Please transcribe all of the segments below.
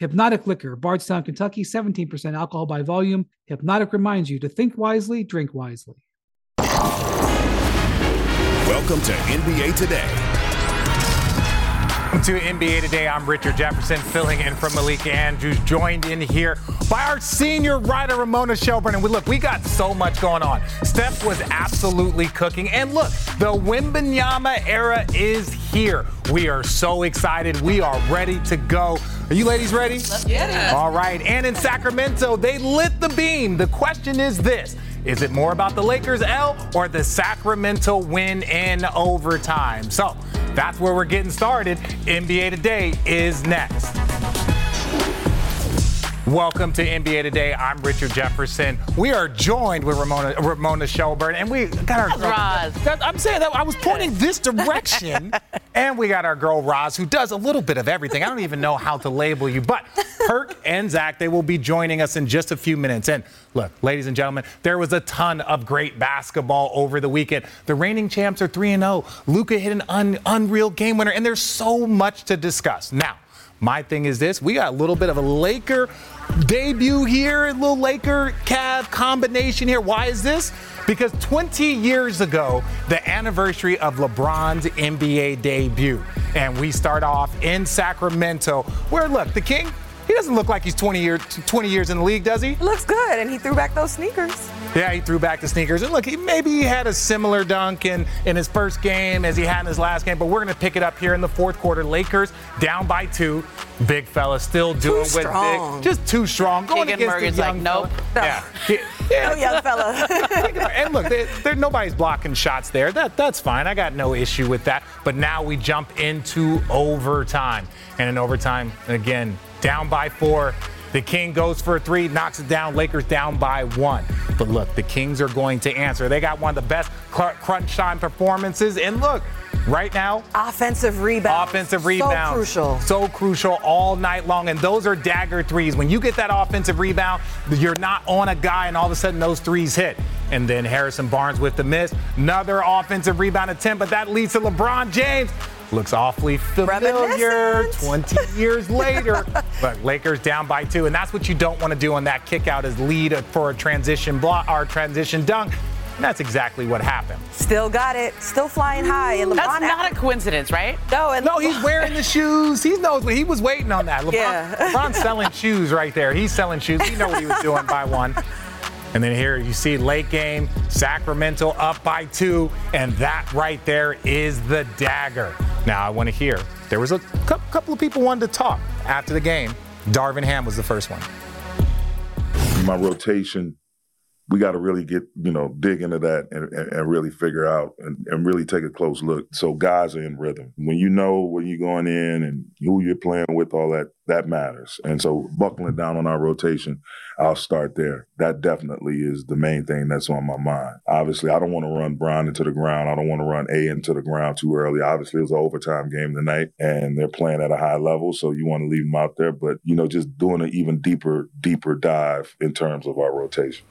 Hypnotic Liquor, Bardstown, Kentucky, 17% alcohol by volume. Hypnotic reminds you to think wisely, drink wisely. Welcome to NBA Today. Welcome to NBA Today. I'm Richard Jefferson, filling in for Malik Andrews, joined in here by our senior writer, Ramona Shelburne. And we got so much going on. Steph was absolutely cooking. And look, the Wembanyama era is here. We are so excited. We are ready to go. Are you ladies ready? Let's get it. All right. And in Sacramento, they lit the beam. The question is this. Is it more about the Lakers' L or the Sacramento win in overtime? So that's where we're getting started. NBA Today is next. Welcome to NBA Today. I'm Richard Jefferson. We are joined with Ramona Shelburne, and we got our girl. I'm saying that I was pointing this direction, and we got our girl Roz, who does a little bit of everything. I don't even know how to label you, but Perk and Zach, they will be joining us in just a few minutes. And look, ladies and gentlemen, there was a ton of great basketball over the weekend. The reigning champs are 3-0. Luka hit an unreal game winner, and there's so much to discuss. Now, my thing is this, we got a little bit of a Laker debut here, a little Laker-Cav combination here. Why is this? Because 20 years ago, the anniversary of LeBron's NBA debut. And we start off in Sacramento where, look, the King, he doesn't look like he's 20 years in the league, does he? Looks good, and he threw back those sneakers. Yeah, he threw back the sneakers. And look, he had a similar dunk in his first game as he had in his last game, but we're going to pick it up here in the fourth quarter. Lakers down by 2. Big fella still doing too strong. With big. Just too strong. Going against Murray's the young fella. Nope. No. Yeah. No young fella. And look, nobody's blocking shots there. That's fine. I got no issue with that. But now we jump into overtime. And in overtime, again, down by 4. The King goes for a 3, knocks it down. Lakers down by 1. But look, the Kings are going to answer. They got one of the best crunch time performances. And look, right now, offensive rebounds. So crucial all night long. And those are dagger 3s. When you get that offensive rebound, you're not on a guy, and all of a sudden those 3s hit. And then Harrison Barnes with the miss. Another offensive rebound attempt, but that leads to LeBron James. Looks awfully familiar 20 years later. But Lakers down by 2, and that's what you don't want to do on that kickout is lead for a transition block or transition dunk. And that's exactly what happened. Still got it. Still flying high. And LeBron that's not a coincidence, right? No, he's wearing the shoes. He knows he was waiting on that. LeBron's selling shoes right there. He's selling shoes. He know what he was doing by 1. And then here you see late game, Sacramento up by 2, and that right there is the dagger. Now I want to hear. There was a couple of people wanted to talk after the game. Darvin Ham was the first one. My rotation, we got to really get, dig into that and really figure out and really take a close look. So guys are in rhythm. When you know where you're going in and who you're playing with, all that matters. And so buckling down on our rotation, I'll start there. That definitely is the main thing that's on my mind. Obviously, I don't want to run Brown into the ground. I don't want to run A into the ground too early. Obviously, it was an overtime game tonight, and they're playing at a high level, so you want to leave them out there. But, just doing an even deeper dive in terms of our rotation.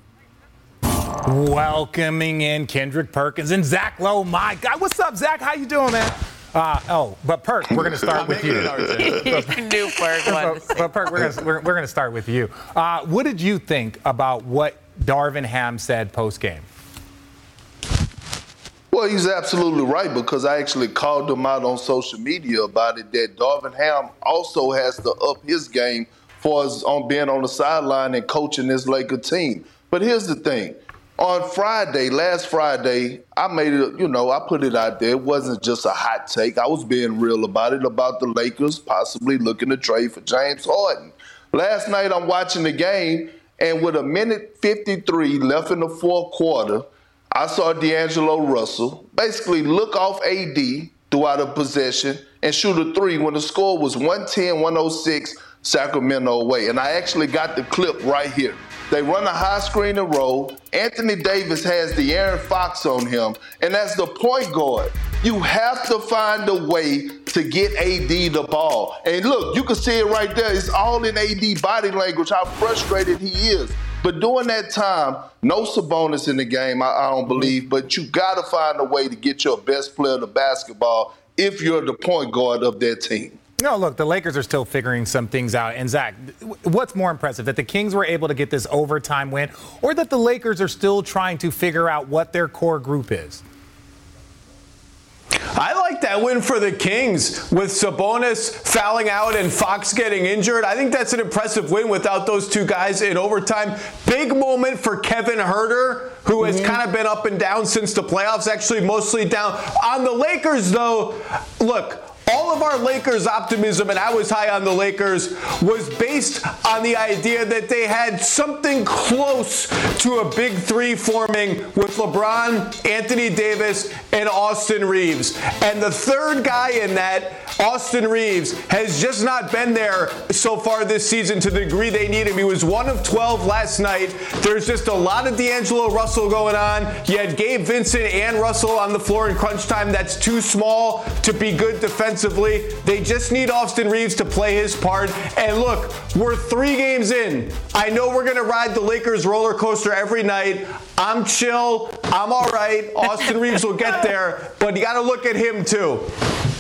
Welcoming in Kendrick Perkins and Zach Lowe. My God, what's up, Zach? How you doing, man? But Perk, we're going to start with you. New Perk. But Perk, we're going to start with you. What did you think about what Darvin Ham said post game? Well, he's absolutely right because I actually called him out on social media about it. That Darvin Ham also has to up his game for us on being on the sideline and coaching this Laker team. But here's the thing. On last Friday, I made it, I put it out there. It wasn't just a hot take. I was being real about it, about the Lakers possibly looking to trade for James Harden. Last night I'm watching the game, and with a minute 53 left in the fourth quarter, I saw D'Angelo Russell basically look off AD throughout a possession and shoot a 3 when the score was 110-106. Sacramento away. And I actually got the clip right here. They run a high screen and roll. Anthony Davis has De'Aaron Fox on him. And as the point guard, you have to find a way to get AD the ball. And look, you can see it right there. It's all in AD body language, how frustrated he is. But during that time, no Sabonis in the game, I don't believe. But you got to find a way to get your best player to basketball if you're the point guard of that team. No, look, the Lakers are still figuring some things out. And, Zach, what's more impressive, that the Kings were able to get this overtime win or that the Lakers are still trying to figure out what their core group is? I like that win for the Kings with Sabonis fouling out and Fox getting injured. I think that's an impressive win without those two guys in overtime. Big moment for Kevin Huerter, who has kind of been up and down since the playoffs, actually mostly down. On the Lakers, though, look, all of our Lakers optimism, and I was high on the Lakers, was based on the idea that they had something close to a big three forming with LeBron, Anthony Davis, and Austin Reeves. And the third guy in that, Austin Reeves, has just not been there so far this season to the degree they need him. He was 1 of 12 last night. There's just a lot of D'Angelo Russell going on. You had Gabe Vincent and Russell on the floor in crunch time. That's too small to be good defense. They just need Austin Reeves to play his part. And look, we're 3 games in. I know we're going to ride the Lakers roller coaster every night. I'm chill. I'm all right. Austin Reeves will get there. But you got to look at him, too.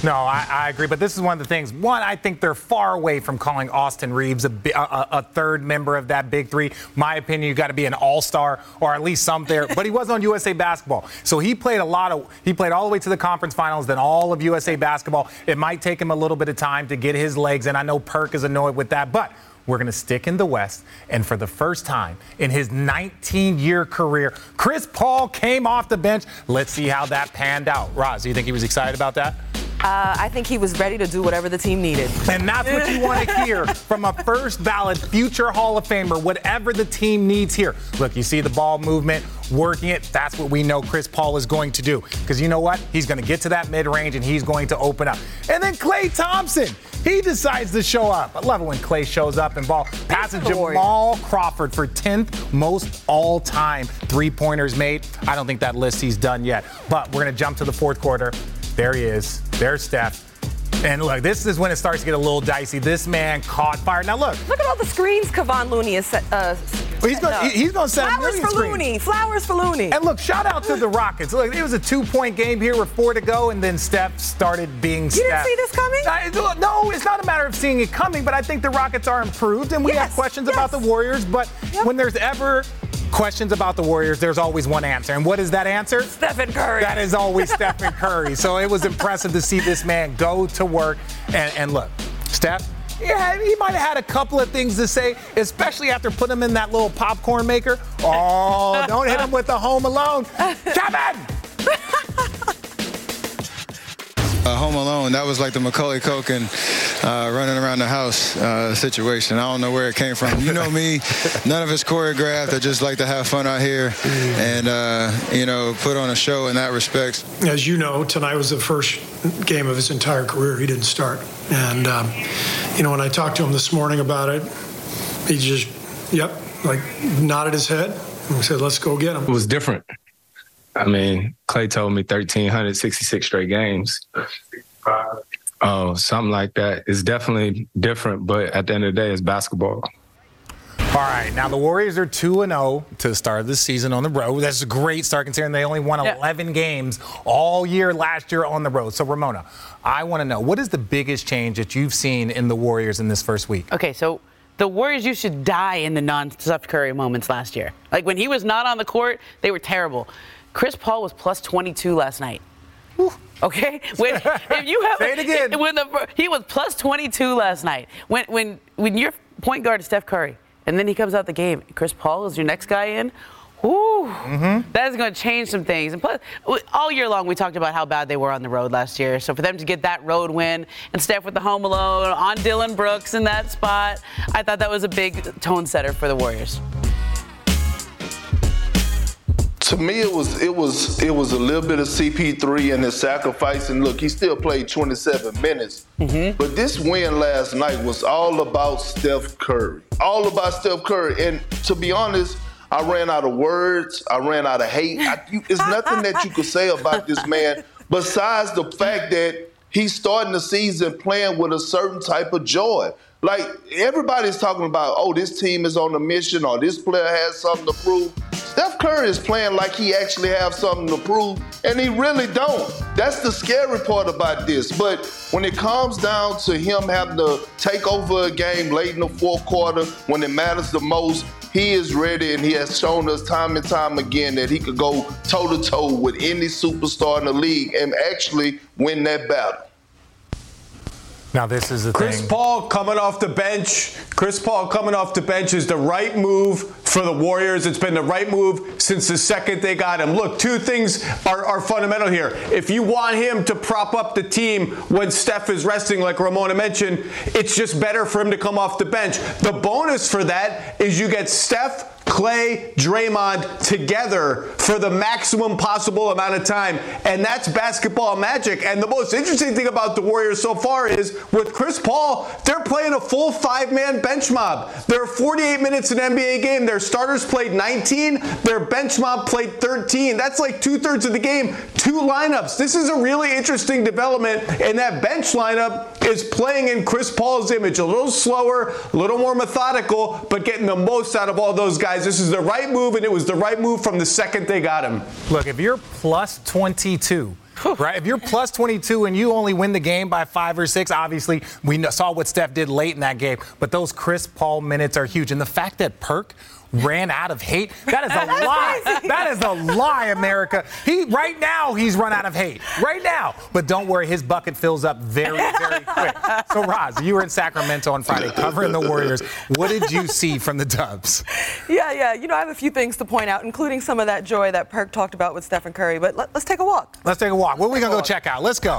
No, I agree. But this is one of the things. One, I think they're far away from calling Austin Reeves a third member of that big three. My opinion, you got to be an all-star or at least some there. But he was on USA Basketball. So he played all the way to the conference finals, then all of USA Basketball. It might take him a little bit of time to get his legs, and I know Perk is annoyed with that, but we're going to stick in the West, and for the first time in his 19-year career, Chris Paul came off the bench. Let's see how that panned out. Roz, do you think he was excited about that? I think he was ready to do whatever the team needed. And that's what you want to hear from a first ballot future Hall of Famer, whatever the team needs here. Look, you see the ball movement, working it. That's what we know Chris Paul is going to do. Because you know what? He's going to get to that mid-range, and he's going to open up. And then Klay Thompson, he decides to show up. I love it when Klay shows up and ball passes Jamal Crawford for 10th most all-time three-pointers made. I don't think that list he's done yet. But we're going to jump to the fourth quarter. There he is. There's Steph. And look, this is when it starts to get a little dicey. This man caught fire. Now look. Look at all the screens Kevon Looney is set. He's going to set a million screens. Flowers for Looney. And look, shout out to the Rockets. Look, it was a 2-point game here with 4 to go, and then Steph started being Steph. You didn't see this coming? No, it's not a matter of seeing it coming, but I think the Rockets are improved, and we have questions about the Warriors. But when there's ever questions about the Warriors, there's always one answer. And what is that answer? Stephen Curry. That is always Stephen Curry. So it was impressive to see this man go to work. And look, Steph, he might have had a couple of things to say, especially after putting him in that little popcorn maker. Oh, don't hit him with the Home Alone. Kevin! Home Alone, that was like the Macaulay Culkin running around the house situation. I don't know where it came from. You know me, none of it's choreographed. I just like to have fun out here and, put on a show in that respect. As you know, tonight was the first game of his entire career. He didn't start. And, when I talked to him this morning about it, he just, nodded his head and said, let's go get him. It was different. I mean, Klay told me 1,366 straight games. Something like that. It's definitely different, but at the end of the day, it's basketball. All right, now the Warriors are 2-0 to start the season on the road. That's a great start considering they only won 11 games all year last year on the road. So, Ramona, I want to know, what is the biggest change that you've seen in the Warriors in this first week? Okay, so the Warriors used to die in the non-Steph Curry moments last year. Like, when he was not on the court, they were terrible. Chris Paul was plus 22 last night. Whew. Okay? Say it again. He was plus 22 last night. When your point guard is Steph Curry, and then he comes out the game, Chris Paul is your next guy in, that is going to change some things. And plus, all year long, we talked about how bad they were on the road last year. So for them to get that road win and Steph with the Home Alone on Dylan Brooks in that spot, I thought that was a big tone setter for the Warriors. to me, it was a little bit of CP3 and his sacrifice. And look, he still played 27 minutes. Mm-hmm. But this win last night was all about Steph Curry. All about Steph Curry. And to be honest, I ran out of words. I ran out of hate. It's nothing that you could say about this man besides the fact that he's starting the season playing with a certain type of joy. Like, everybody's talking about, oh, this team is on a mission or this player has something to prove. Steph Curry is playing like he actually has something to prove, and he really don't. That's the scary part about this. But when it comes down to him having to take over a game late in the fourth quarter when it matters the most, he is ready, and he has shown us time and time again that he could go toe-to-toe with any superstar in the league and actually win that battle. Now, this is the thing. Chris Paul coming off the bench is the right move for the Warriors. It's been the right move since the second they got him. Look, two things are fundamental here. If you want him to prop up the team when Steph is resting, like Ramona mentioned, it's just better for him to come off the bench. The bonus for that is you get Steph, Klay, Draymond together for the maximum possible amount of time. And that's basketball magic. And the most interesting thing about the Warriors so far is with Chris Paul, they're playing a full five-man bench mob. There are 48 minutes in an NBA game. Their starters played 19. Their bench mob played 13. That's like two-thirds of the game, two lineups. This is a really interesting development. And that bench lineup is playing in Chris Paul's image, a little slower, a little more methodical, but getting the most out of all those guys. This is the right move, and it was the right move from the second they got him. Look, if you're plus 22, right? If you're plus 22 and you only win the game by 5 or 6, obviously we saw what Steph did late in that game, but those Chris Paul minutes are huge. And the fact that Perk ran out of hate, that is a lie. That is a lie, America. He's run out of hate. Right now. But don't worry, his bucket fills up very, very quick. So, Roz, you were in Sacramento on Friday covering the Warriors. What did you see from the Dubs? Yeah. You know, I have a few things to point out, including some of that joy that Perk talked about with Stephen Curry. But let's take a walk. What are we going to go check out? Let's go.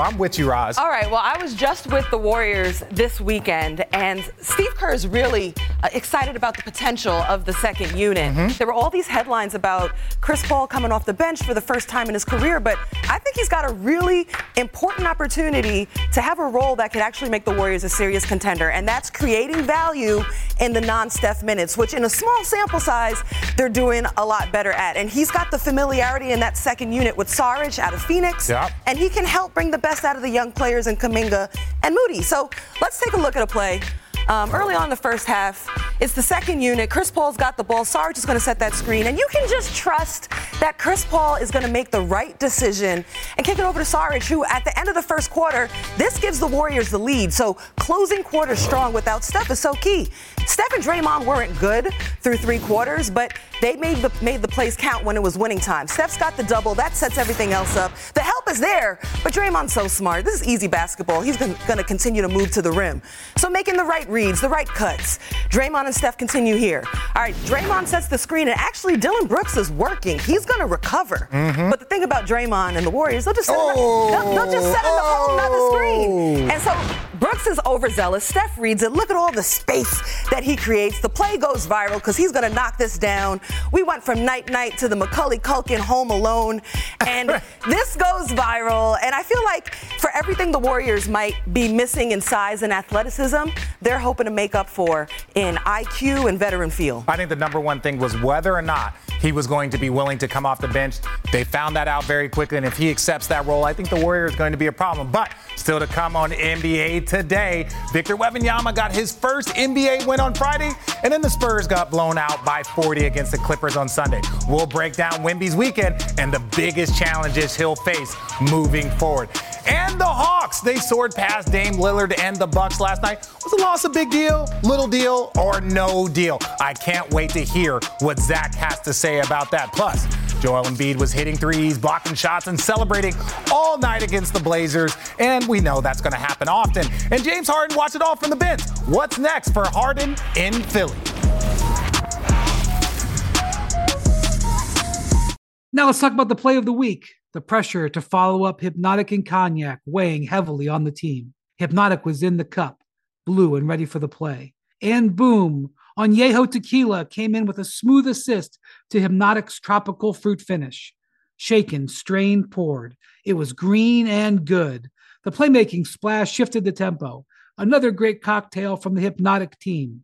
I'm with you, Roz. All right. Well, I was just with the Warriors this weekend, and Steve Kerr is really excited about the potential of the second unit. Mm-hmm. There were all these headlines about Chris Paul coming off the bench for the first time in his career, but I think he's got a really important opportunity to have a role that could actually make the Warriors a serious contender, and that's creating value in the non-Steph minutes, which in a small sample size, they're doing a lot better at. And he's got the familiarity in that second unit with Saric out of Phoenix, yep, and he can help bring the best out of the young players in Kuminga and Moody. So let's take a look at a play. Early on in the first half, it's the second unit. Chris Paul's got the ball. Saric is going to set that screen. And you can just trust that Chris Paul is going to make the right decision and kick it over to Saric, who at the end of the first quarter, this gives the Warriors the lead. So closing quarter strong without Steph is so key. Steph and Draymond weren't good through three quarters, but they made the plays count when it was winning time. Steph's got the double. That sets everything else up. The help is there, but Draymond's so smart. This is easy basketball. He's going to continue to move to the rim. So making the right reads, the right cuts. Draymond and Steph continue here. All right, Draymond sets the screen, and actually Dylan Brooks is working. He's going to recover. Mm-hmm. But the thing about Draymond and the Warriors, they'll just set him a whole other screen. And so Brooks is overzealous. Steph reads it. Look at all the space that he creates. The play goes viral because he's going to knock this down. We went from night-night to the Macaulay Culkin Home Alone. And this goes viral. And I feel like for everything the Warriors might be missing in size and athleticism, they're hoping to make up for in IQ and veteran feel. I think the number one thing was whether or not he was going to be willing to come off the bench. They found that out very quickly. And if he accepts that role, I think the Warriors is going to be a problem. But still to come on NBA Today, Victor Wembanyama got his first NBA win on Friday. And then the Spurs got blown out by 40 against the Clippers on Sunday. We'll break down Wemby's weekend and the biggest challenges he'll face moving forward. And the Hawks, they soared past Dame Lillard and the Bucks last night. Was the loss a big deal, little deal, or no deal? I can't wait to hear what Zach has to say about that. Plus, Joel Embiid was hitting threes, blocking shots, and celebrating all night against the Blazers. And we know that's going to happen often. And James Harden watched it all from the bench. What's next for Harden in Philly? Now let's talk about the play of the week. The pressure to follow up Hypnotic and Cognac weighing heavily on the team. Hypnotic was in the cup, blue and ready for the play. And boom, Añejo Tequila came in with a smooth assist to Hypnotic's tropical fruit finish. Shaken, strained, poured. It was green and good. The playmaking splash shifted the tempo. Another great cocktail from the Hypnotic team.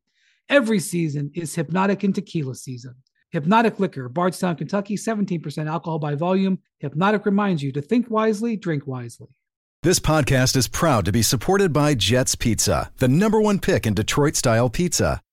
Every season is Hypnotic and Tequila season. Hypnotic Liquor, Bardstown, Kentucky, 17% alcohol by volume. Hypnotic reminds you to think wisely, drink wisely. This podcast is proud to be supported by Jets Pizza, the number one pick in Detroit-style pizza.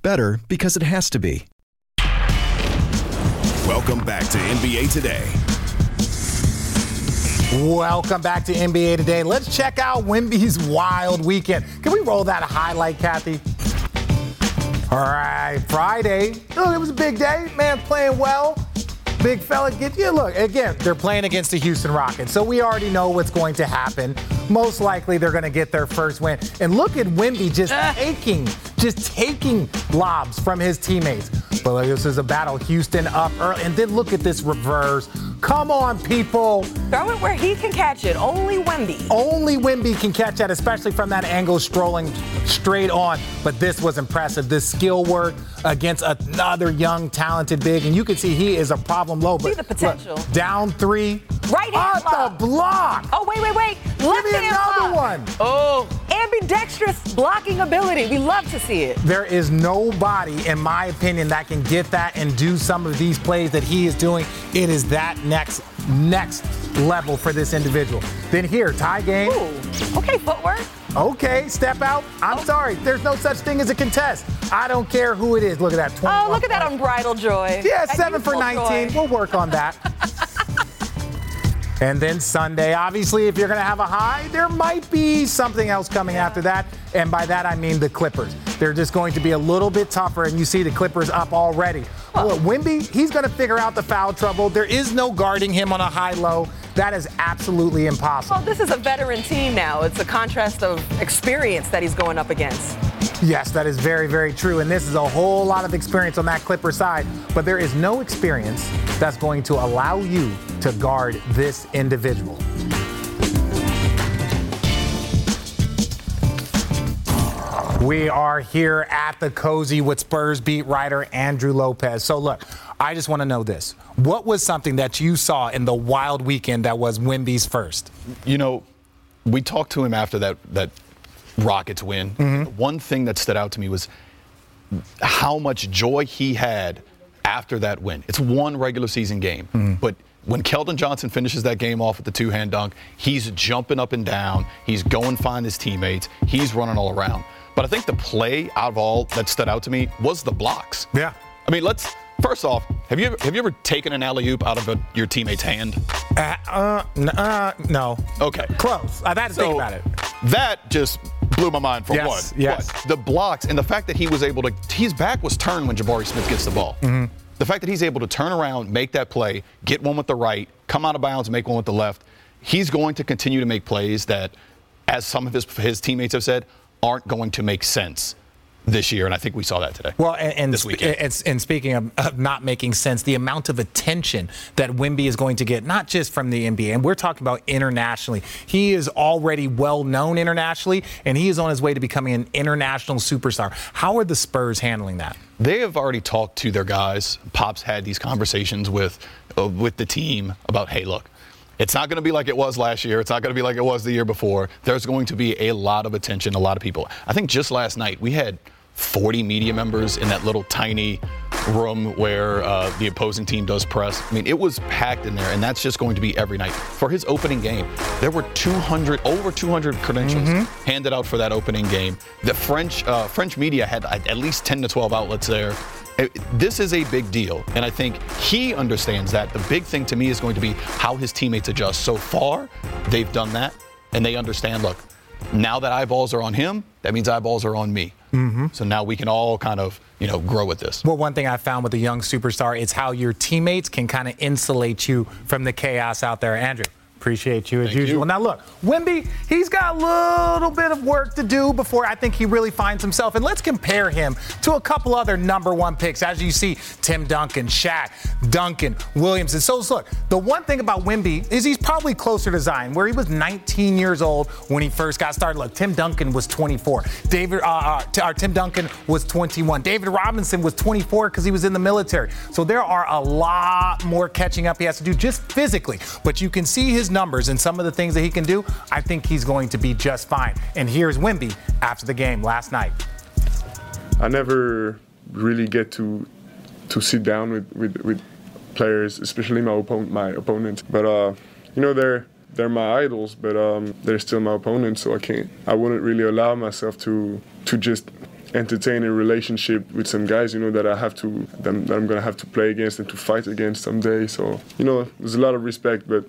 Better because it has to be. Welcome back to NBA Today. Welcome back to NBA Today. Let's check out Wemby's wild weekend. Can we roll that highlight, Kathy? All right, Friday. Look, it was a big day. Man playing well. Big fella. Look, again, they're playing against the Houston Rockets, so we already know what's going to happen. Most likely they're going to get their first win. And look at Wemby just taking lobs from his teammates. But this is a battle. Houston up early. And then look at this reverse. Come on, people. Throw it where he can catch it. Only Wemby. Only Wemby can catch that, especially from that angle strolling straight on. But this was impressive. This skill work against another young, talented big. And you can see he is a problem low. But see the potential. Look, down three. Right hand block. The block. Oh, wait. Left Give me another block. One. Oh. Ambidextrous blocking ability. We love to see it. There is nobody, in my opinion, that can get that and do some of these plays that he is doing. It is that next level for this individual. Then here, tie game. Ooh. Okay, footwork. Okay, step out. I'm sorry. There's no such thing as a contest. I don't care who it is. Look at that. Oh, look at that unbridled joy. Yeah, that 7 for 19. Joy. We'll work on that. And then Sunday, obviously, if you're going to have a high, there might be something else coming after that. And by that, I mean the Clippers. They're just going to be a little bit tougher. And you see the Clippers up already. Look, Wemby, he's going to figure out the foul trouble. There is no guarding him on a high-low. That is absolutely impossible. Well, this is a veteran team now. It's a contrast of experience that he's going up against. Yes, that is very, very true. And this is a whole lot of experience on that Clipper side. But there is no experience that's going to allow you to guard this individual. We are here at the Cozy with Spurs beat writer Andrew Lopez. So look, I just want to know this. What was something that you saw in the wild weekend that was Wemby's first? You know, we talked to him after that Rockets win. Mm-hmm. One thing that stood out to me was how much joy he had after that win. It's one regular season game. Mm-hmm. But when Keldon Johnson finishes that game off with the two-hand dunk, he's jumping up and down. He's going to find his teammates. He's running all around. But I think the play out of all that stood out to me was the blocks. Yeah. I mean, first off, have you ever taken an alley-oop out of your teammate's hand? No. Okay. Close. I've had to think about it. That just blew my mind for one. Yes. But the blocks and the fact that he was able to – his back was turned when Jabari Smith gets the ball. Mm-hmm. The fact that he's able to turn around, make that play, get one with the right, come out of bounds, make one with the left. He's going to continue to make plays that, as some of his teammates have said, aren't going to make sense this year, and I think we saw that today. Well, and this weekend. And speaking of not making sense, the amount of attention that Wemby is going to get, not just from the NBA, and we're talking about internationally. He is already well-known internationally, and he is on his way to becoming an international superstar. How are the Spurs handling that? They have already talked to their guys. Pop's had these conversations with the team about, hey, look, it's not going to be like it was last year. It's not going to be like it was the year before. There's going to be a lot of attention, a lot of people. I think just last night we had 40 media members in that little tiny room where the opposing team does press. I mean, it was packed in there, and that's just going to be every night. For his opening game, there were over 200 credentials handed out for that opening game. The French media had at least 10 to 12 outlets there. This is a big deal, and I think he understands that. The big thing to me is going to be how his teammates adjust. So far, they've done that, and they understand, look, Now that eyeballs are on him, that means eyeballs are on me. Mm-hmm. So now we can all kind of, grow with this. Well, one thing I found with a young superstar is how your teammates can kind of insulate you from the chaos out there. Andrew, appreciate you as usual. Now, look, Wemby, he's got a little bit of work to do before I think he really finds himself. And let's compare him to a couple other number one picks. As you see, Tim Duncan, Shaq, Duncan, Williamson. So, look, the one thing about Wemby is he's probably closer to Zion, where he was 19 years old when he first got started. Look, Tim Duncan was 24. Tim Duncan was 21. David Robinson was 24 because he was in the military. So there are a lot more catching up he has to do just physically. But you can see his numbers and some of the things that he can do. I think he's going to be just fine. And here's Wemby after the game last night. I never really get to sit down with players, especially my opponents. But they're my idols, but they're still my opponents, so I wouldn't really allow myself to just entertain a relationship with some guys, that that I'm gonna have to play against and to fight against someday. So, there's a lot of respect, but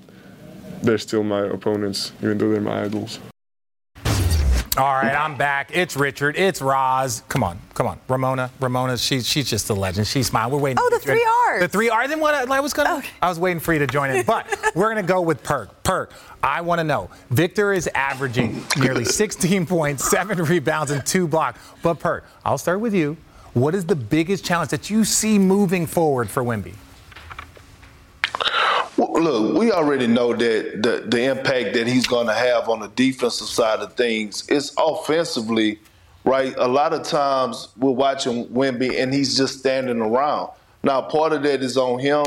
they're still my opponents, even though they're my idols. All right, I'm back. It's Richard. It's Roz. Come on. Ramona, she's just a legend. She's smiling. We're waiting. Oh, the three R's. The three R's. I was waiting for you to join in, but we're going to go with Perk. Perk, I want to know. Victor is averaging nearly 16 points, 7 rebounds, and 2 blocks. But, Perk, I'll start with you. What is the biggest challenge that you see moving forward for Wemby? Look, we already know that the impact that he's going to have on the defensive side of things is offensively, right? A lot of times we're watching Wemby and he's just standing around. Now, part of that is on him.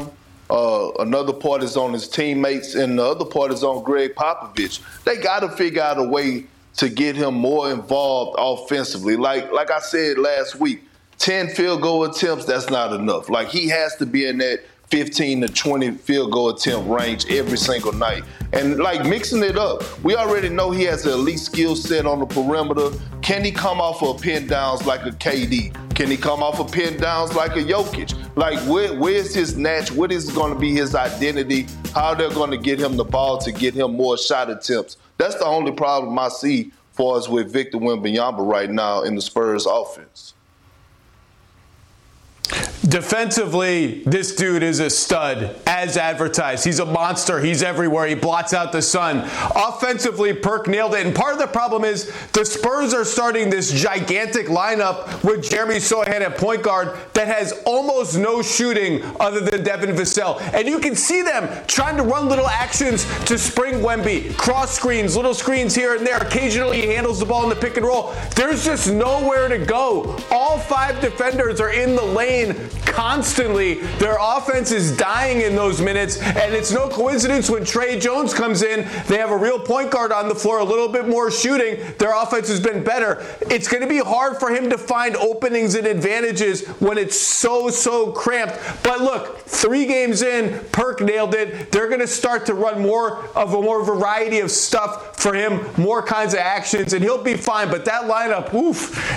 Another part is on his teammates, and the other part is on Gregg Popovich. They got to figure out a way to get him more involved offensively. Like I said last week, 10 field goal attempts, that's not enough. Like, he has to be in that 15 to 20 field goal attempt range every single night. And mixing it up, we already know he has an elite skill set on the perimeter. Can he come off of pin downs like a KD? Can he come off of pin downs like a Jokic? Where's his niche? What is going to be his identity? How they're going to get him the ball to get him more shot attempts? That's the only problem I see for us with Victor Wembanyama right now in the Spurs offense. Defensively, this dude is a stud, as advertised. He's a monster. He's everywhere. He blots out the sun. Offensively, Perk nailed it. And part of the problem is the Spurs are starting this gigantic lineup with Jeremy Sohan at point guard that has almost no shooting other than Devin Vassell. And you can see them trying to run little actions to spring Wemby, cross screens, little screens here and there. Occasionally, he handles the ball in the pick and roll. There's just nowhere to go. All 5 defenders are in the lane constantly. Their offense is dying in those minutes, and it's no coincidence when Trey Jones comes in, they have a real point guard on the floor, a little bit more shooting. Their offense has been better. It's going to be hard for him to find openings and advantages when it's so cramped. But look, 3 games in, Perk nailed it. They're going to start to run more variety of stuff for him, more kinds of actions, and he'll be fine. But that lineup,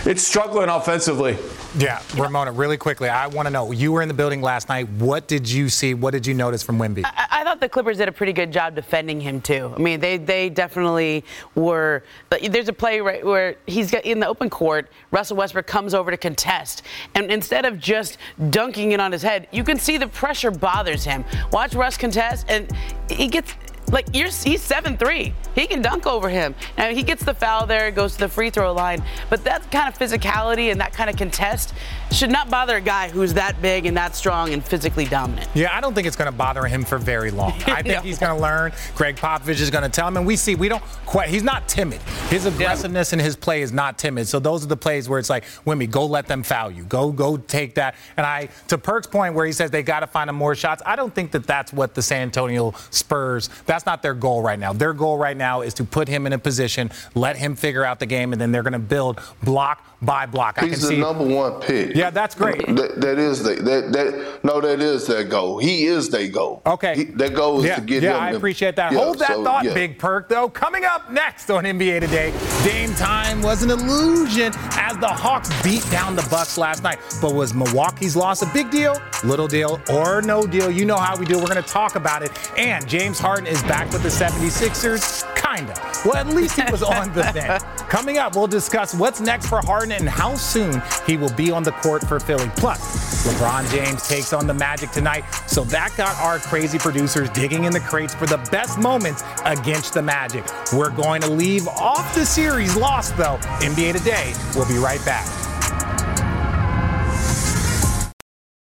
it's struggling offensively. Yeah, Ramona, really quickly, I want to know, you were in the building last night. What did you see? What did you notice from Wemby? I thought the Clippers did a pretty good job defending him, too. I mean, they definitely were. There's a play right where he's in the open court. Russell Westbrook comes over to contest. And instead of just dunking it on his head, you can see the pressure bothers him. Watch Russ contest, and he gets... he's 7'3". He can dunk over him. Now, he gets the foul there, goes to the free throw line. But that kind of physicality and that kind of contest should not bother a guy who's that big and that strong and physically dominant. Yeah, I don't think it's going to bother him for very long. I think he's going to learn. Gregg Popovich is going to tell him. And he's not timid. His aggressiveness in his play is not timid. So those are the plays where it's like, Wemby, go let them foul you. Go take that. And to Perk's point where he says they got to find him more shots, I don't think that's what the San Antonio Spurs – that's not their goal right now. Their goal right now is to put him in a position, let him figure out the game, and then they're going to build block by block. He's the number one pick. Yeah, that's great. That is their goal. He is their goal. Okay. Their goal is to get him. Yeah, I appreciate that. Hold that thought, Big Perk, though. Coming up next on NBA Today, Dame time was an illusion as the Hawks beat down the Bucks last night. But was Milwaukee's loss a big deal, little deal, or no deal? You know how we do. We're going to talk about it. And James Harden is back with the 76ers. Kinda. Well, at least he was on the bench. Coming up, we'll discuss what's next for Harden and how soon he will be on the court for Philly. Plus, LeBron James takes on the Magic tonight, so that got our crazy producers digging in the crates for the best moments against the Magic. We're going to leave off the series lost, though. NBA Today. We'll be right back.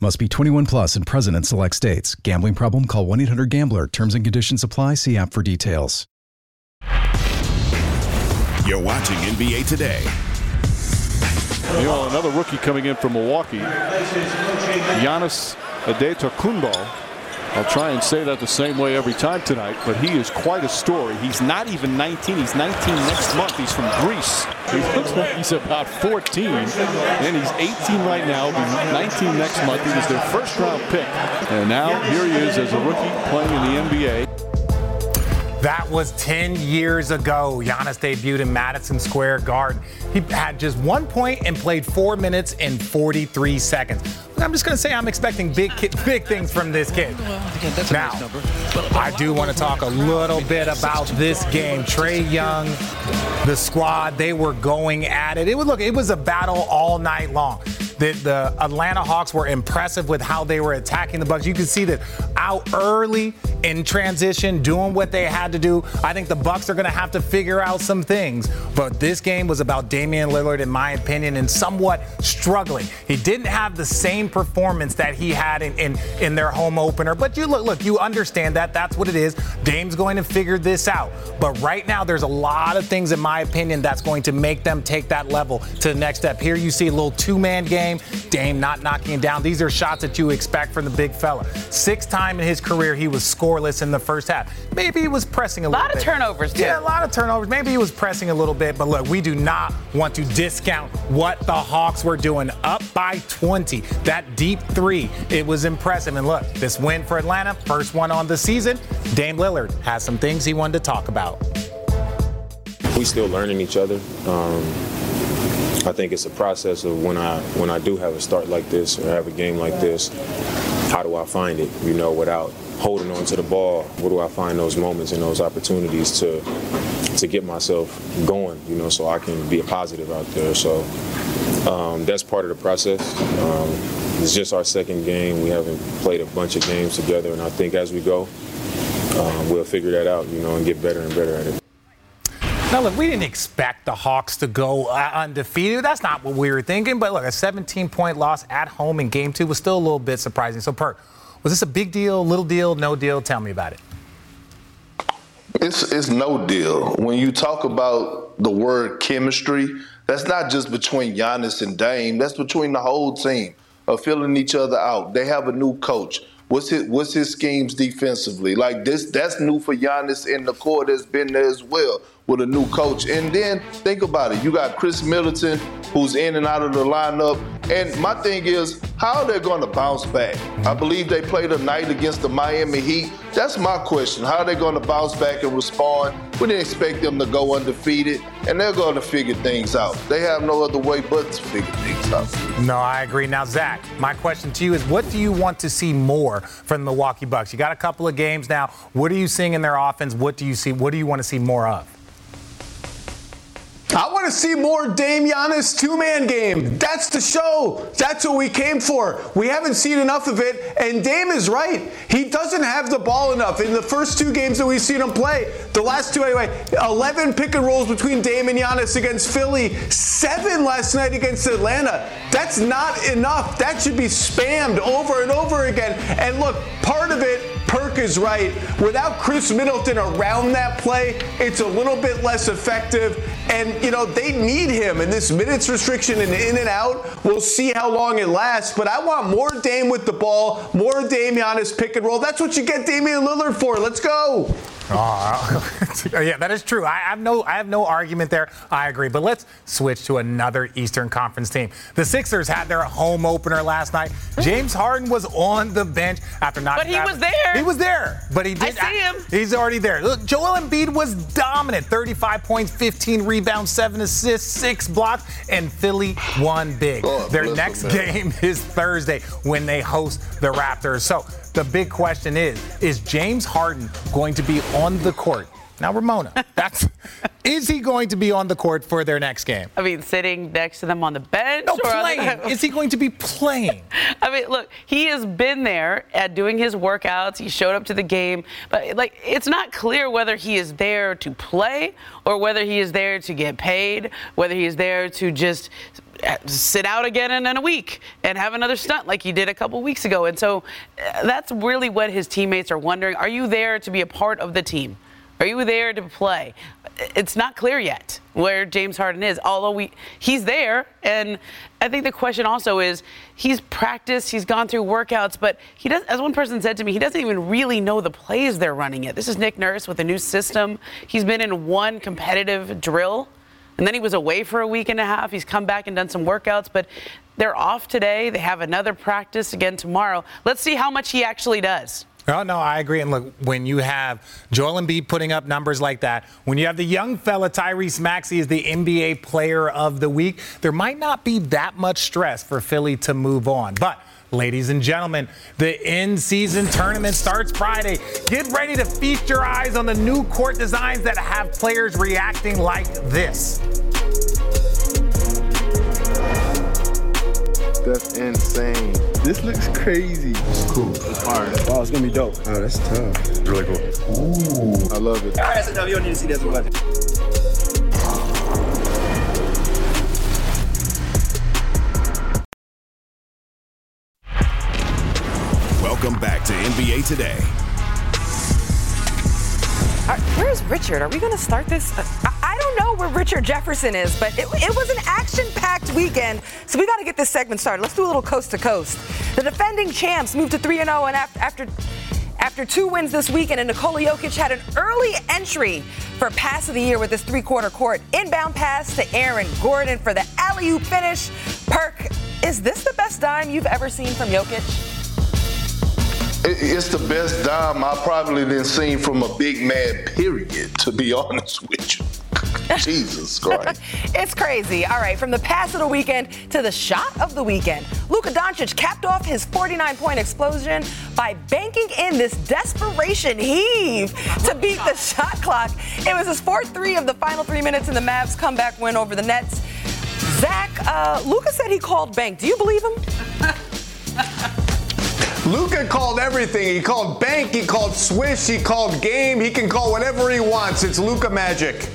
Must be 21 plus and present in select states. Gambling problem? Call 1-800-GAMBLER. Terms and conditions apply. See app for details. You're watching NBA Today. You know, another rookie coming in from Milwaukee. Giannis Antetokounmpo. I'll try and say that the same way every time tonight, but he is quite a story. He's not even 19. He's 19 next month. He's from Greece. He looks like he's about 14, and he's 18 right now. He's 19 next month. He was their first-round pick, and now here he is as a rookie playing in the NBA. That was 10 years ago. Giannis debuted in Madison Square Garden. He had just 1 point and played 4 minutes and 43 seconds. I'm just going to say I'm expecting big things from this kid. Now, I do want to talk a little bit about this game. Trae Young, the squad, they were going at it. It was a battle all night long. The Atlanta Hawks were impressive with how they were attacking the Bucks. You can see that out early in transition, doing what they had to do. I think the Bucks are going to have to figure out some things. But this game was about Damian Lillard, in my opinion, and somewhat struggling. He didn't have the same performance that he had in their home opener. But you look, you understand that. That's what it is. Dame's going to figure this out. But right now, there's a lot of things, in my opinion, that's going to make them take that level to the next step. Here you see a little two-man game. Dame not knocking it down. These are shots that you expect from the big fella. Sixth time in his career, he was scoreless in the first half. Maybe he was pressing a little bit. A lot of turnovers, too. Yeah, a lot of turnovers. Maybe he was pressing a little bit. But, look, we do not want to discount what the Hawks were doing. Up by 20. That deep three, it was impressive. And, look, this win for Atlanta, first one on the season. Dame Lillard has some things he wanted to talk about. We still learning each other. I think it's a process of when I do have a start like this or have a game like this, how do I find it, you know, without holding on to the ball? Where do I find those moments and those opportunities to get myself going, you know, so I can be a positive out there? So that's part of the process. It's just our second game. We haven't played a bunch of games together, and I think as we go, we'll figure that out, you know, and get better and better at it. Now, look, we didn't expect the Hawks to go undefeated. That's not what we were thinking. But, look, a 17-point loss at home in Game 2 was still a little bit surprising. So, Perk, was this a big deal, little deal, no deal? Tell me about it. It's no deal. When you talk about the word chemistry, that's not just between Giannis and Dame. That's between the whole team of filling each other out. They have a new coach. What's his schemes defensively? Like, that's new for Giannis, and the core that's been there as well with a new coach. And then think about it. You got Chris Middleton, who's in and out of the lineup. And my thing is how they're going to bounce back. I believe they played a night against the Miami Heat. That's my question. How are they going to bounce back and respond? We didn't expect them to go undefeated, and they're going to figure things out. They have no other way but to figure things out. No, I agree. Now, Zach, my question to you is what do you want to see more from the Milwaukee Bucks? You got a couple of games now. What are you seeing in their offense? What do you want to see more of? I want to see more Dame Giannis two-man game. That's the show. That's what we came for. We haven't seen enough of it, and Dame is right. He doesn't have the ball enough. In the first two games that we've seen him play, the last two anyway, 11 pick and rolls between Dame and Giannis against Philly, 7 last night against Atlanta. That's not enough. That should be spammed over and over again. And look, part of it, Perk is right. Without Chris Middleton around that play, it's a little bit less effective. And, you know, they need him. And this minutes restriction and in and out, we'll see how long it lasts. But I want more Dame with the ball, more Dame Giannis pick and roll. That's what you get Damian Lillard for. Let's go. Yeah, that is true. I have no argument there. I agree. But let's switch to another Eastern Conference team. The Sixers had their home opener last night. James Harden was on the bench after not. But he was there. He was there. But he did. I see him. He's already there. Look, Joel Embiid was dominant. 35 points, 15 rebounds, 7 assists, 6 blocks, and Philly won big. Oh, their next game is Thursday when they host the Raptors. So the big question is James Harden going to be on the court? Now, Ramona, is he going to be on the court for their next game? I mean, sitting next to them on the bench? No, playing. Is he going to be playing? I mean, look, he has been there at doing his workouts. He showed up to the game. But, like, it's not clear whether he is there to play or whether he is there to get paid, whether he is there to just sit out again in a week and have another stunt like he did a couple weeks ago. And so that's really what his teammates are wondering. Are you there to be a part of the team? Are you there to play? It's not clear yet where James Harden is, although he's there. And I think the question also is, he's practiced, he's gone through workouts, but he doesn't, as one person said to me, he doesn't even really know the plays they're running yet. This is Nick Nurse with a new system. He's been in one competitive drill, and then he was away for a week and a half. He's come back and done some workouts, but they're off today. They have another practice again tomorrow. Let's see how much he actually does. Oh, no, I agree. And look, when you have Joel Embiid putting up numbers like that, when you have the young fella Tyrese Maxey as the NBA Player of the Week, there might not be that much stress for Philly to move on. But, ladies and gentlemen, the in-season tournament starts Friday. Get ready to feast your eyes on the new court designs that have players reacting like this. That's insane. This looks crazy. It's cool. It's fire. Wow, it's gonna be dope. Oh, that's tough. It's really cool. Ooh. I love it. All right, that's enough. You don't need to see this one. Welcome back to NBA Today. Where's Richard? Are we going to start this? I don't know where Richard Jefferson is, but it was an action-packed weekend, so we got to get this segment started. Let's do a little coast-to-coast. The defending champs moved to 3-0, and after 2 wins this weekend, and Nikola Jokic had an early entry for pass of the year with his three-quarter court inbound pass to Aaron Gordon for the alley-oop finish. Perk, is this the best dime you've ever seen from Jokic? It's the best dime I probably didn't see from a big man, period, to be honest with you. Jesus Christ. It's crazy. All right, from the pass of the weekend to the shot of the weekend, Luka Doncic capped off his 49-point explosion by banking in this desperation heave to beat the shot clock. It was his 4-3 of the final 3 minutes in the Mavs' comeback win over the Nets. Zach, Luka said he called bank. Do you believe him? Luka called everything. He called bank, he called swish, he called game. He can call whatever he wants. It's Luka magic.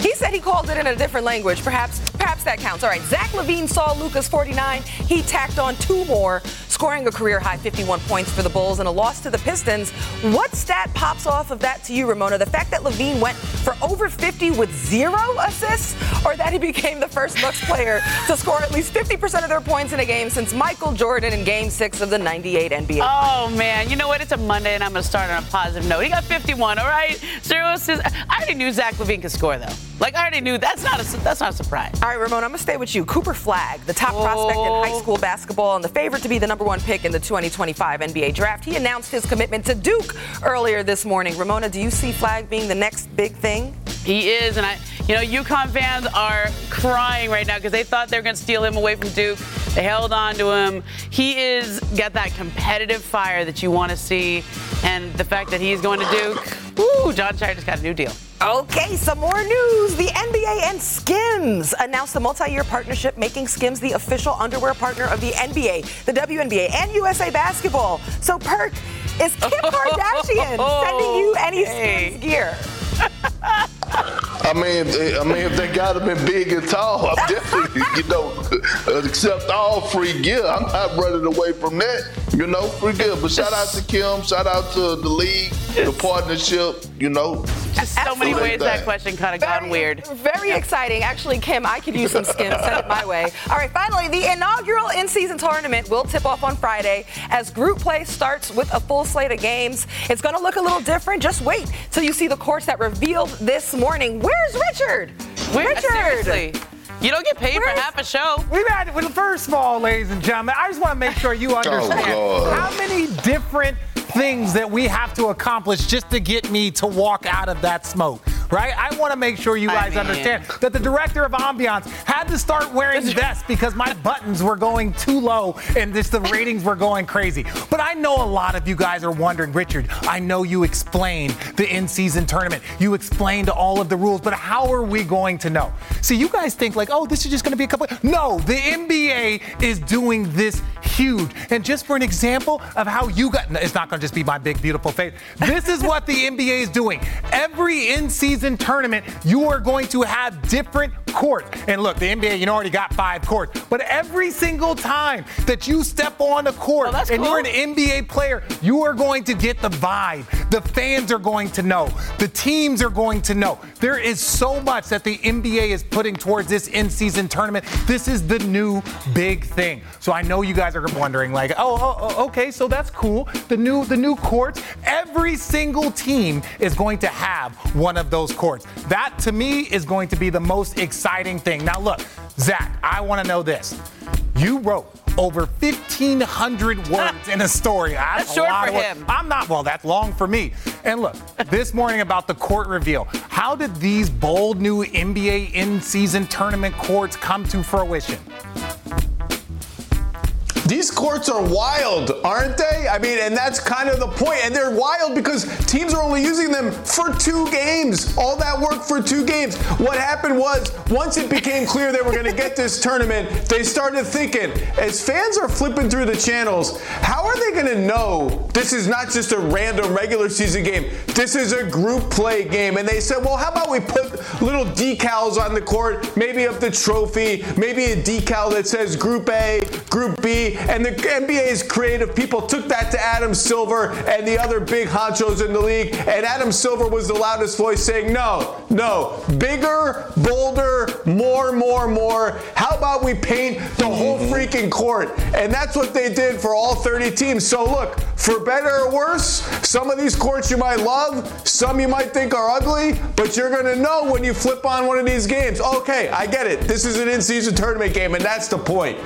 He said he called it in a different language. Perhaps that counts. All right, Zach Levine saw Luka's 49. He tacked on 2 more, scoring a career-high 51 points for the Bulls and a loss to the Pistons. What stat pops off of that to you, Ramona? The fact that Levine went for over 50 with 0 assists, or that he became the first Bucks player to score at least 50% of their points in a game since Michael Jordan in Game 6 of the 98 NBA. Oh, man. You know what? It's a Monday, and I'm going to start on a positive note. He got 51, all right? 0 assists. I already knew Zach Levine could score, though. Like, I already knew. That's not a surprise. All right, Ramona, I'm going to stay with you. Cooper Flagg, the top prospect in high school basketball and the favorite to be the number 1 pick in the 2025 NBA draft. He announced his commitment to Duke earlier this morning. Ramona, do you see Flagg being the next big thing? He is, and UConn fans are crying right now because they thought they were going to steal him away from Duke. They held on to him. He is got that competitive fire that you want to see, and the fact that he's going to Duke, John Shire just got a new deal. Okay, some more news. The NBA and Skims announced a multi-year partnership, making Skims the official underwear partner of the NBA, the WNBA, and USA Basketball. So, Perk, is Kim Kardashian sending you any Skims gear? I mean, if they got them big and tall, I'm definitely, accept all free gear. I'm not running away from that, free gear. But shout out to Kim, shout out to the league, the partnership, Just so many ways that question kind of got weird. Very exciting. Actually, Kim, I could use some Skims. Send it my way. All right, finally, the inaugural in-season tournament will tip off on Friday as group play starts with a full slate of games. It's going to look a little different. Just wait till you see the courts that revealed this morning. Where's Richard? Seriously. You don't get paid for half a show. First of all, ladies and gentlemen, I just want to make sure you understand how many different things that we have to accomplish just to get me to walk out of that smoke, right? I want to make sure you guys understand that the director of ambiance had to start wearing vests because my buttons were going too low and just the ratings were going crazy. But I know a lot of you guys are wondering, Richard, I know you explained the in-season tournament. You explained all of the rules, but how are we going to know? See, you guys think like, oh, this is just going to be a couple. No, the NBA is doing this huge. And just for an example of how you got, it's not going to just be my big, beautiful face. This is what the NBA is doing. Every in-season tournament, you are going to have different courts. And look, the NBA, you already got 5 courts. But every single time that you step on a court you're an NBA player, you are going to get the vibe. The fans are going to know. The teams are going to know. There is so much that the NBA is putting towards this in-season tournament. This is the new big thing. So I know you guys are wondering like, okay, so that's cool. The new courts, every single team is going to have one of those courts. That, to me, is going to be the most exciting thing. Now, look, Zach, I want to know this. You wrote over 1,500 words in a story. That's short for him. That's long for me. And look, this morning about the court reveal, how did these bold new NBA in-season tournament courts come to fruition? These courts are wild, aren't they? I mean, and that's kind of the point. And they're wild because teams are only using them for 2 games. All that work for 2 games. What happened was, once it became clear they were going to get this tournament, they started thinking, as fans are flipping through the channels, how are they going to know this is not just a random regular season game? This is a group play game. And they said, well, how about we put little decals on the court, maybe up the trophy, maybe a decal that says Group A, Group B. And the NBA's creative people took that to Adam Silver and the other big honchos in the league. And Adam Silver was the loudest voice saying, no, bigger, bolder, more. How about we paint the whole freaking court? And that's what they did for all 30 teams. So look, for better or worse, some of these courts you might love, some you might think are ugly, but you're going to know when you flip on one of these games. Okay, I get it. This is an in-season tournament game, and that's the point.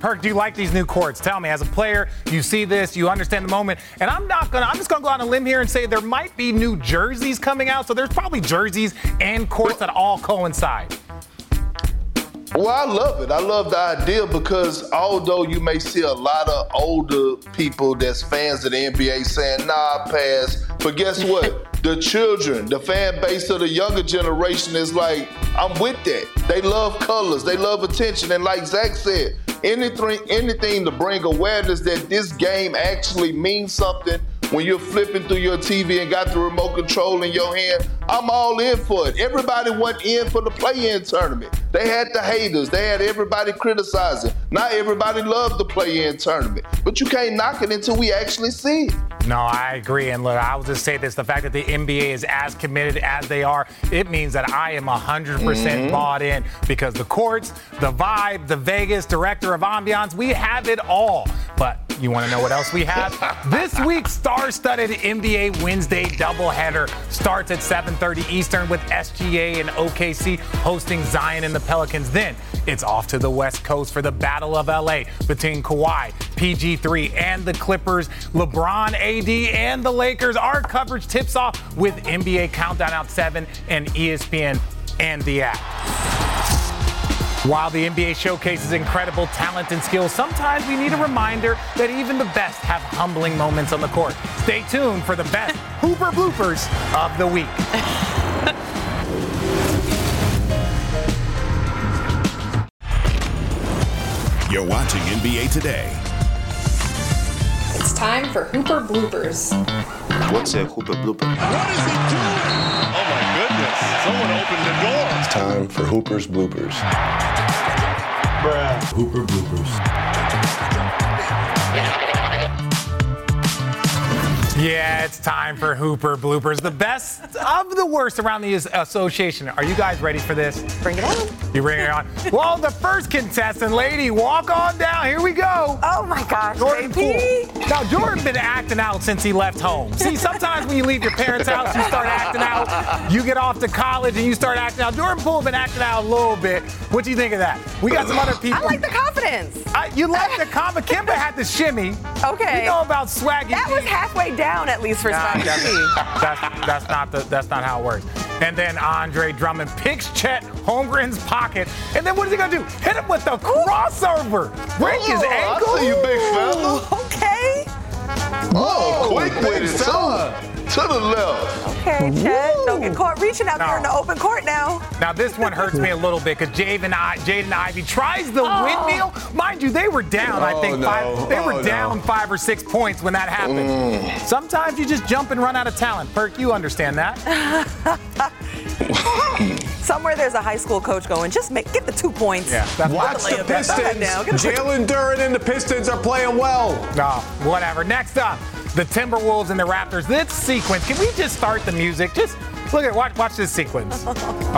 Perk, do you like these new courts? Tell me, as a player, you see this, you understand the moment, and I'm just gonna go out on a limb here and say there might be new jerseys coming out, so there's probably jerseys and courts that all coincide. Well, I love it. I love the idea because although you may see a lot of older people that's fans of the NBA saying, nah, pass, but guess what? The children, the fan base of the younger generation is like, I'm with that. They love colors. They love attention. And like Zach said, anything to bring awareness that this game actually means something when you're flipping through your TV and got the remote control in your hand, I'm all in for it. Everybody went in for the play-in tournament. They had the haters. They had everybody criticizing. Not everybody loved the play-in tournament. But you can't knock it until we actually see it. No, I agree. And look, I will just say this. The fact that the NBA is as committed as they are, it means that I am 100% bought in because the courts, the vibe, the Vegas, director of ambiance, we have it all. But you want to know what else we have? This week's star-studded NBA Wednesday doubleheader starts at 7:30 Eastern with SGA and OKC hosting Zion and the Pelicans. Then it's off to the West Coast for the Battle of LA between Kawhi, PG3, and the Clippers. LeBron, AD, and the Lakers. Our coverage tips off with NBA Countdown at 7 and ESPN and the app. While the NBA showcases incredible talent and skill, sometimes we need a reminder that even the best have humbling moments on the court. Stay tuned for the best Hooper bloopers of the week. You're watching NBA Today. It's time for Hooper Bloopers. What's a Hooper Blooper? What is he doing? Oh my goodness, someone opened the door. It's time for Hooper's Bloopers. Bruh. Hooper Bloopers. Yeah, it's time for Hooper Bloopers. The best of the worst around the association. Are you guys ready for this? Bring it on. You bring it on. Well, the first contestant, lady, walk on down. Here we go. Oh, my gosh, Jordan baby. Poole. Now, Jordan's been acting out since he left home. See, sometimes when you leave your parents' house, you start acting out. You get off to college and you start acting out. Jordan Poole's been acting out a little bit. What do you think of that? We got some other people. I like the confidence. You like the confidence. Kimba had the shimmy. Okay. We know about Swaggy. That was halfway down, at least, for Swaggy. That's not how it works. And then Andre Drummond picks Chet Holmgren's pocket. And then what is he going to do? Hit him with the crossover. Break his ankle. I see you, big fella. Okay. Oh, quick fella. To the left. Okay, Chet. Don't get caught reaching out there in the open court now. Now, this one hurts me a little bit because Jaden Ivey tries the windmill. Mind you, they were down, I think. They were down 5 or 6 points when that happened. Sometimes you just jump and run out of talent. Perk, you understand that. Somewhere there's a high school coach going, just get the 2 points. Yeah, watch the Pistons. Jalen Duren and the Pistons are playing well. No, whatever. Next up, the Timberwolves and the Raptors. This sequence, can we just start the music? Just look at, watch this sequence. All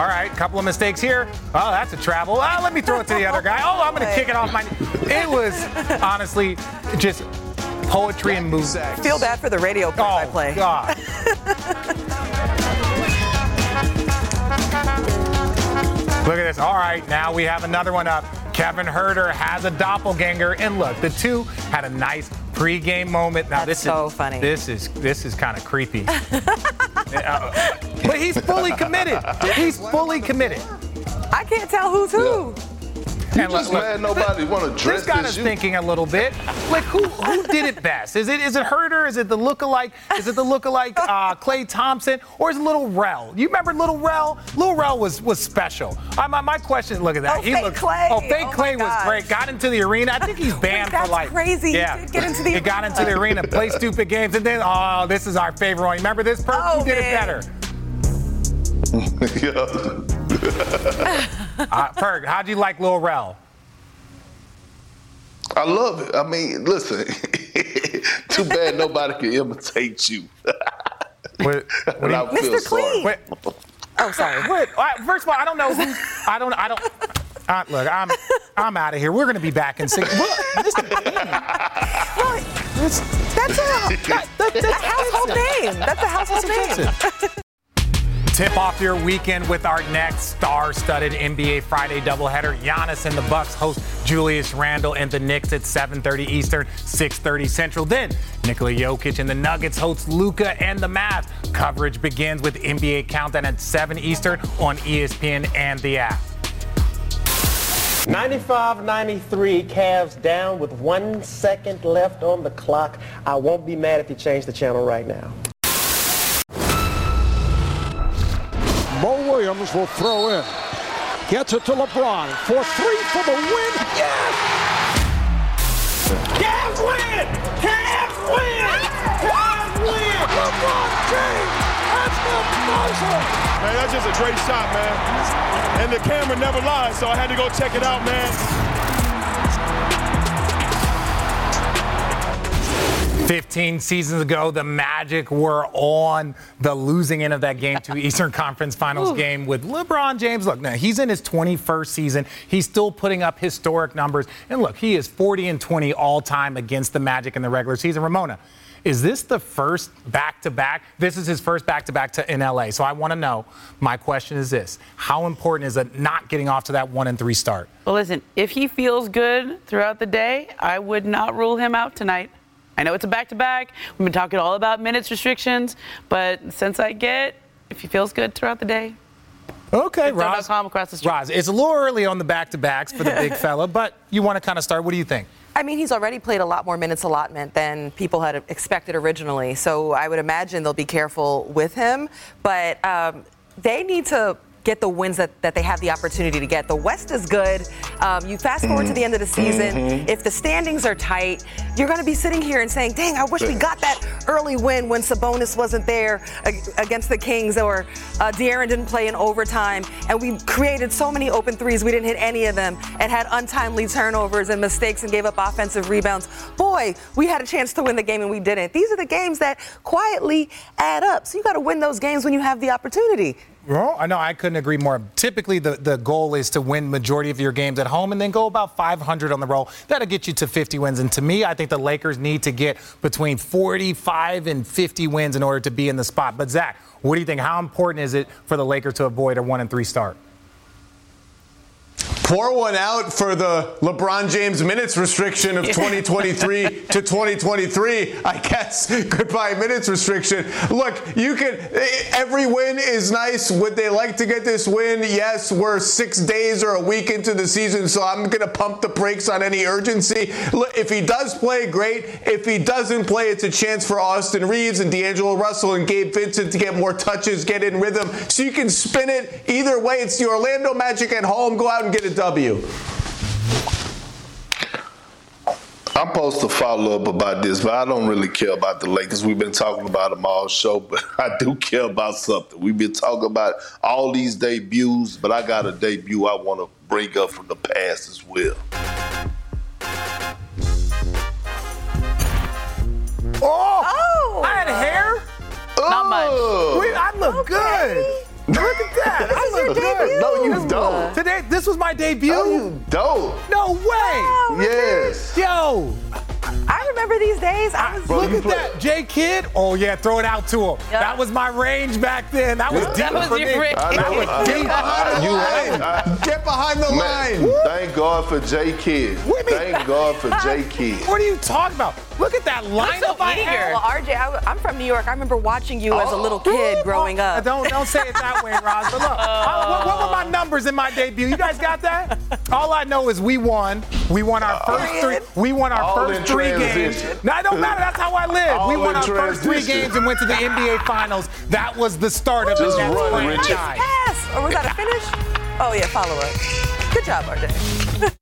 right, couple of mistakes here. Oh, that's a travel. Oh, let me throw it to the other guy. Oh, I'm going to kick it off my knee. It was honestly just poetry and music. Feel bad for the radio play-by-play. Oh, God. Look at this. All right, now we have another one up. Kevin Huerter has a doppelganger, and look, the two had a nice pregame moment. Now this is so funny. This is kind of creepy. But he's fully committed. He's fully committed. I can't tell who's who. Yeah. And just glad nobody want to dress this. This got us thinking a little bit. Like, who did it best? Is it Huerter? Is it the lookalike? Is it the lookalike Klay Thompson? Or is it Little Rel? You remember Little Rel? Little Rel was special. My question, look at that. Fake Klay was great. Got into the arena. I think he's banned for life. That's crazy. Yeah. He did get into the arena. He got into the arena, play stupid games, and then, this is our favorite one. Remember this person? Who did it better? Ferg, how'd you like Lil Rel? I love it. I mean, listen, too bad nobody can imitate you. What I feel Mr. Clean. Sorry. First of all, I don't know who. Look, I'm out of here. We're going to be back in 6. Look, Mr. Clean. That's a household name. That's a household name. Tip off your weekend with our next star-studded NBA Friday doubleheader. Giannis and the Bucks host Julius Randle and the Knicks at 7:30 Eastern, 6:30 Central. Then Nikola Jokic and the Nuggets host Luka and the Mavs. Coverage begins with NBA Countdown at 7 Eastern on ESPN and the app. 95-93, Cavs down with 1 second left on the clock. I won't be mad if you change the channel right now. Mo Williams will throw in. Gets it to LeBron for three for the win. Yes! Cavs win! Cavs win! Cavs win! LeBron James! That's emotional! Man, that's just a great shot, man. And the camera never lies, so I had to go check it out, man. 15 seasons ago, the Magic were on the losing end of that Game 2 Eastern Conference Finals game with LeBron James. Look, now he's in his 21st season. He's still putting up historic numbers. And look, he is 40-20 all-time against the Magic in the regular season. Ramona, is this the first back-to-back? This is his first back-to-back in L.A. So I want to know, my question is this. How important is it not getting off to that 1-3 start? Well, listen, if he feels good throughout the day, I would not rule him out tonight. I know it's a back-to-back. We've been talking all about minutes restrictions, but if he feels good throughout the day. Okay, Roz. Across the street. Roz, it's a little early on the back-to-backs for the big fella, but you want to kind of start. What do you think? I mean, he's already played a lot more minutes allotment than people had expected originally, so I would imagine they'll be careful with him. But they need to get the wins that they have the opportunity to get. The West is good. You fast forward to the end of the season. If the standings are tight, you're going to be sitting here and saying, dang, I wish we got that early win when Sabonis wasn't there against the Kings, or De'Aaron didn't play in overtime, and we created so many open threes, we didn't hit any of them, and had untimely turnovers and mistakes and gave up offensive rebounds. Boy, we had a chance to win the game and we didn't. These are the games that quietly add up. So you got to win those games when you have the opportunity. Well, I know, I couldn't agree more. Typically, the goal is to win majority of your games at home and then go about 500 on the roll. That'll get you to 50 wins. And to me, I think the Lakers need to get between 45 and 50 wins in order to be in the spot. But, Zach, what do you think? How important is it for the Lakers to avoid a 1-3 start? Pour one out for the LeBron James minutes restriction of 2023 to 2023, I guess. Goodbye minutes restriction. Look, you could. Every win is nice. Would they like to get this win? Yes, we're 6 days or a week into the season, so I'm going to pump the brakes on any urgency. Look, if he does play, great. If he doesn't play, it's a chance for Austin Reeves and D'Angelo Russell and Gabe Vincent to get more touches, get in rhythm. So you can spin it either way. It's the Orlando Magic at home. Go out and get a W. I'm supposed to follow up about this, but I don't really care about the Lakers. We've been talking about them all show, but I do care about something. We've been talking about all these debuts, but I got a debut I want to bring up from the past as well. Oh! I had hair? Not much. Wait, I look good. Look at that. This is your debut. No, you dope. Today, this was my debut? Oh, you dope. No way. Wow, yes. Yo. I remember these days. Look at that. J-Kid. Oh, yeah, throw it out to him. Yep. That was my range back then. That was deep for me. Get behind the line. Man, thank God for J-Kid. Thank God for J-Kid. What are you talking about? Look at that lineup I had. Well, RJ, I'm from New York. I remember watching you as a little kid growing up. Don't say it that way, Roz. But look, what were my numbers in my debut? You guys got that? All I know is we won. We won our first three. We won our first three games. No, it don't matter. That's how I live. All we won our first three games and went to the NBA Finals. That was the start of this franchise. Nice pass. Or was that a finish? Oh yeah, follow up. Good job, RJ.